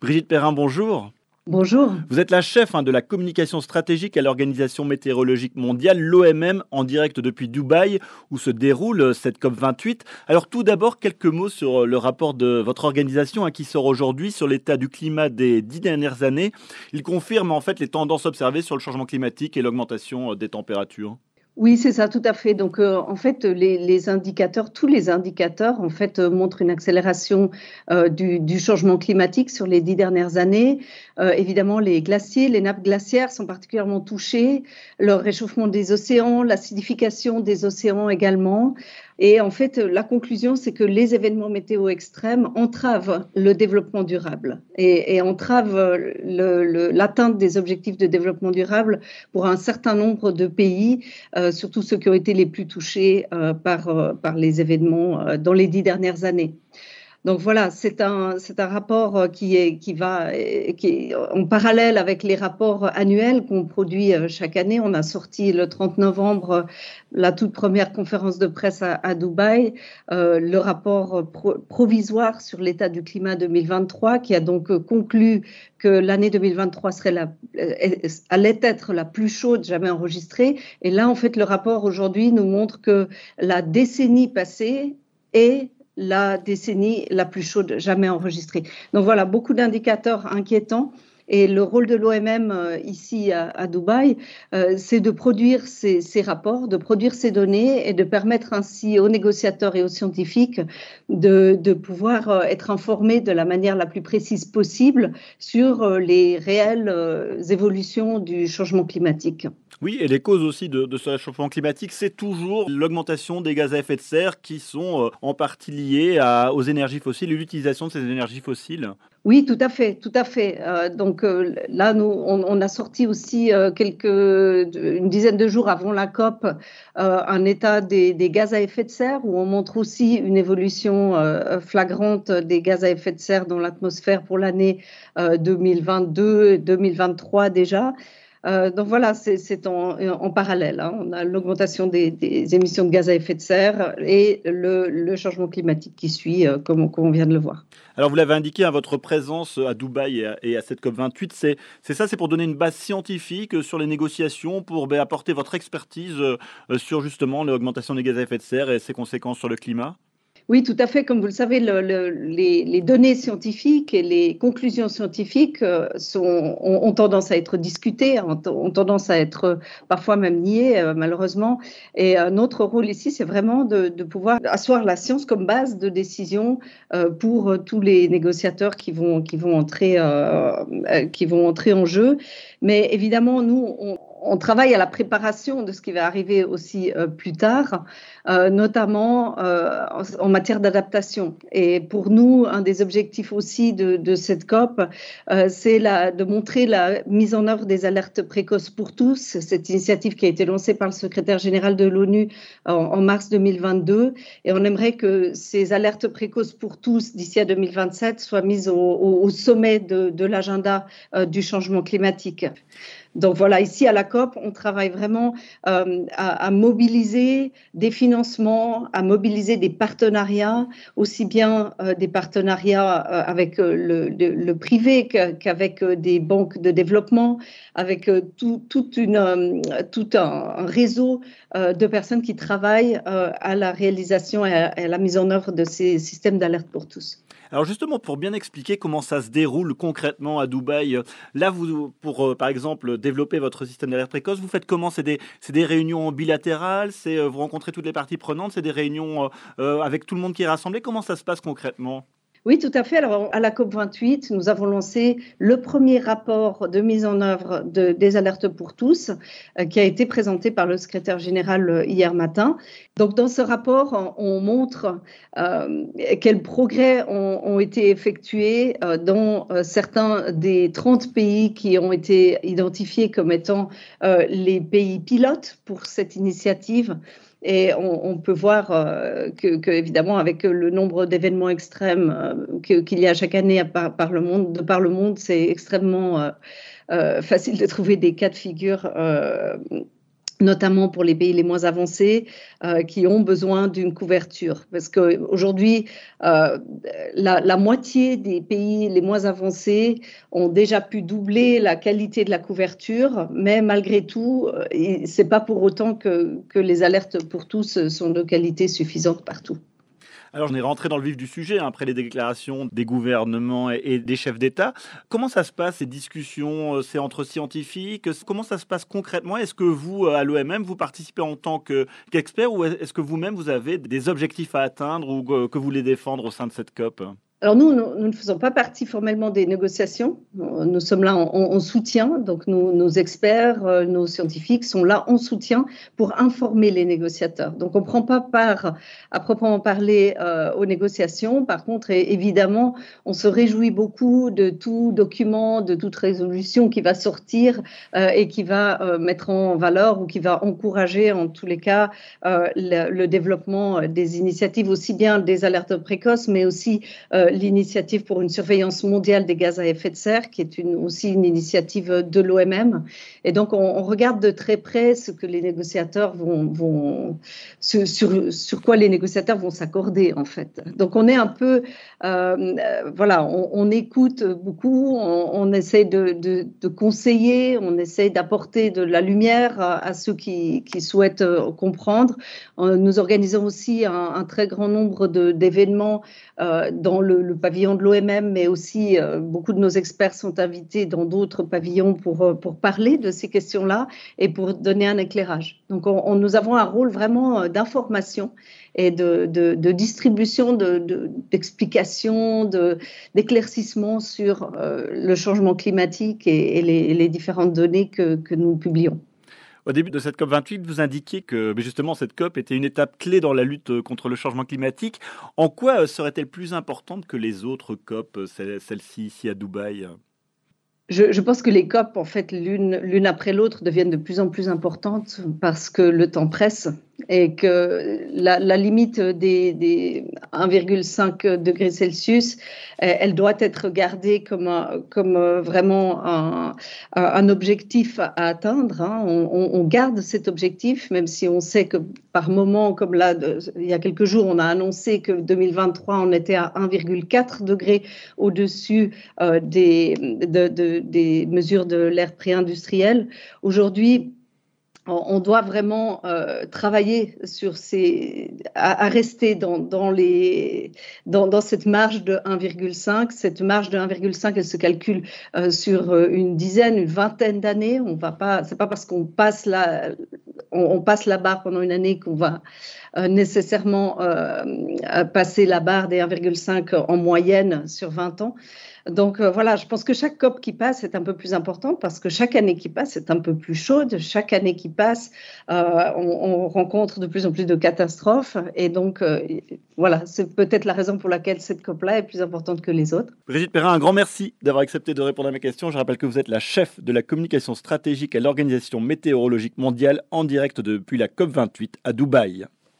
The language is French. Brigitte Perrin, bonjour. Bonjour. Vous êtes la chef de la communication stratégique à l'Organisation Météorologique Mondiale, l'OMM, en direct depuis Dubaï, où se déroule cette COP28. Alors tout d'abord, quelques mots sur le rapport de votre organisation qui sort aujourd'hui sur l'état du climat des 10 dernières années. Il confirme en fait les tendances observées sur le changement climatique et l'augmentation des températures. Oui, c'est ça, tout à fait. Donc, en fait, tous les indicateurs, en fait, montrent une accélération du changement climatique sur les 10 dernières années. Évidemment, les glaciers, les nappes glaciaires sont particulièrement touchées, le réchauffement des océans, l'acidification des océans également. Et en fait, la conclusion, c'est que les événements météo extrêmes entravent le développement durable et entravent l'atteinte des objectifs de développement durable pour un certain nombre de pays, surtout ceux qui ont été les plus touchés par les événements dans les 10 dernières années. Donc voilà, c'est un rapport qui est en parallèle avec les rapports annuels qu'on produit chaque année. On a sorti le 30 novembre la toute première conférence de presse à Dubaï, le rapport provisoire sur l'état du climat 2023 qui a donc conclu que l'année 2023 allait être la plus chaude jamais enregistrée. Et là, en fait, le rapport aujourd'hui nous montre que la décennie passée est la décennie la plus chaude jamais enregistrée. Donc voilà, beaucoup d'indicateurs inquiétants. Et le rôle de l'OMM ici à Dubaï, c'est de produire ces rapports, de produire ces données et de permettre ainsi aux négociateurs et aux scientifiques de pouvoir être informés de la manière la plus précise possible sur les réelles évolutions du changement climatique. Oui, et les causes aussi de ce réchauffement climatique, c'est toujours l'augmentation des gaz à effet de serre qui sont en partie liées aux énergies fossiles et l'utilisation de ces énergies fossiles. Oui, tout à fait, tout à fait. Donc là, nous, on a sorti aussi une dizaine de jours avant la COP un état des gaz à effet de serre où on montre aussi une évolution flagrante des gaz à effet de serre dans l'atmosphère pour l'année 2022 et 2023 déjà. Donc voilà, c'est en parallèle. On a l'augmentation des émissions de gaz à effet de serre et le changement climatique qui suit, comme on vient de le voir. Alors vous l'avez indiqué, votre présence à Dubaï et à cette COP28, c'est ça, c'est pour donner une base scientifique sur les négociations, pour apporter votre expertise sur justement l'augmentation des gaz à effet de serre et ses conséquences sur le climat. Oui, tout à fait. Comme vous le savez, les données scientifiques et les conclusions scientifiques ont tendance à être discutées, ont tendance à être parfois même niées, malheureusement. Et notre rôle ici, c'est vraiment de pouvoir asseoir la science comme base de décision pour tous les négociateurs qui vont entrer en jeu. Mais évidemment, nous, on travaille à la préparation de ce qui va arriver aussi plus tard, notamment en matière d'adaptation. Et pour nous, un des objectifs aussi de cette COP, c'est de montrer la mise en œuvre des alertes précoces pour tous, cette initiative qui a été lancée par le secrétaire général de l'ONU en mars 2022. Et on aimerait que ces alertes précoces pour tous d'ici à 2027 soient mises au sommet de l'agenda du changement climatique. Donc voilà, ici à la COP, on travaille vraiment à mobiliser des financements, à mobiliser des partenariats, aussi bien des partenariats avec le privé qu'avec des banques de développement, avec tout un réseau de personnes qui travaillent à la réalisation et à la mise en œuvre de ces systèmes d'alerte pour tous. Alors justement, pour bien expliquer comment ça se déroule concrètement à Dubaï, là, pour par exemple développer votre système d'alerte précoce, vous faites comment ? C'est des réunions bilatérales, vous rencontrez toutes les parties prenantes, c'est des réunions avec tout le monde qui est rassemblé. Comment ça se passe concrètement ? Oui, tout à fait. Alors, à la COP28, nous avons lancé le premier rapport de mise en œuvre des alertes pour tous qui a été présenté par le secrétaire général hier matin. Donc, dans ce rapport, on montre quels progrès ont été effectués dans certains des 30 pays qui ont été identifiés comme étant les pays pilotes pour cette initiative. Et on peut voir que évidemment, avec le nombre d'événements extrêmes qu'il y a chaque année par le monde, c'est extrêmement facile de trouver des cas de figure notamment pour les pays les moins avancés qui ont besoin d'une couverture. Parce qu'aujourd'hui, la moitié des pays les moins avancés ont déjà pu doubler la qualité de la couverture, mais malgré tout, ce n'est pas pour autant que les alertes pour tous sont de qualité suffisante partout. Alors, on est rentré dans le vif du sujet, hein, après les déclarations des gouvernements et des chefs d'État. Comment ça se passe, ces discussions? C'est entre scientifiques? Comment ça se passe concrètement? Est-ce que vous, à l'OMM, vous participez en tant qu'expert ou est-ce que vous-même, vous avez des objectifs à atteindre ou que vous voulez défendre au sein de cette COP? Alors nous ne faisons pas partie formellement des négociations, nous sommes là en soutien, donc nos experts, nos scientifiques sont là en soutien pour informer les négociateurs. Donc on ne prend pas part à proprement parler aux négociations, par contre évidemment on se réjouit beaucoup de tout document, de toute résolution qui va sortir et qui va mettre en valeur ou qui va encourager en tous les cas le développement des initiatives, aussi bien des alertes précoces mais aussi l'initiative pour une surveillance mondiale des gaz à effet de serre, qui est aussi une initiative de l'OMM. Et donc, on regarde de très près ce que les négociateurs sur quoi les négociateurs vont s'accorder, en fait. Donc, on est un peu, on écoute beaucoup, on essaie de conseiller, on essaie d'apporter de la lumière à ceux qui souhaitent comprendre. Nous organisons aussi un très grand nombre d'événements dans le pavillon de l'OMM, mais aussi beaucoup de nos experts sont invités dans d'autres pavillons pour parler de ces questions-là et pour donner un éclairage. Donc, nous avons un rôle vraiment d'information et de distribution, d'explications, d'éclaircissement sur le changement climatique et les différentes données que nous publions. Au début de cette COP28, vous indiquiez que justement cette COP était une étape clé dans la lutte contre le changement climatique. En quoi serait-elle plus importante que les autres COP, celle-ci ici à Dubaï ? Je pense que les COP, en fait, l'une après l'autre, deviennent de plus en plus importantes parce que le temps presse et que la limite des 1,5 degrés Celsius, elle doit être gardée comme vraiment un objectif à atteindre. Hein. On garde cet objectif, même si on sait que par moment, comme là, il y a quelques jours, on a annoncé que 2023, on était à 1,4 degrés au-dessus des mesures de l'ère pré-industrielle. Aujourd'hui, on doit vraiment travailler à rester dans cette marge de 1,5. Cette marge de 1,5, elle se calcule sur une vingtaine d'années. On va pas, c'est pas parce qu'on passe la barre pendant une année qu'on va nécessairement passer la barre des 1,5 en moyenne sur 20 ans. Donc je pense que chaque COP qui passe est un peu plus importante parce que chaque année qui passe est un peu plus chaude. Chaque année qui passe, on rencontre de plus en plus de catastrophes. Et donc, c'est peut-être la raison pour laquelle cette COP-là est plus importante que les autres. Brigitte Perrin, un grand merci d'avoir accepté de répondre à mes questions. Je rappelle que vous êtes la chef de la communication stratégique à l'Organisation Météorologique Mondiale en direct depuis la COP28 à Dubaï.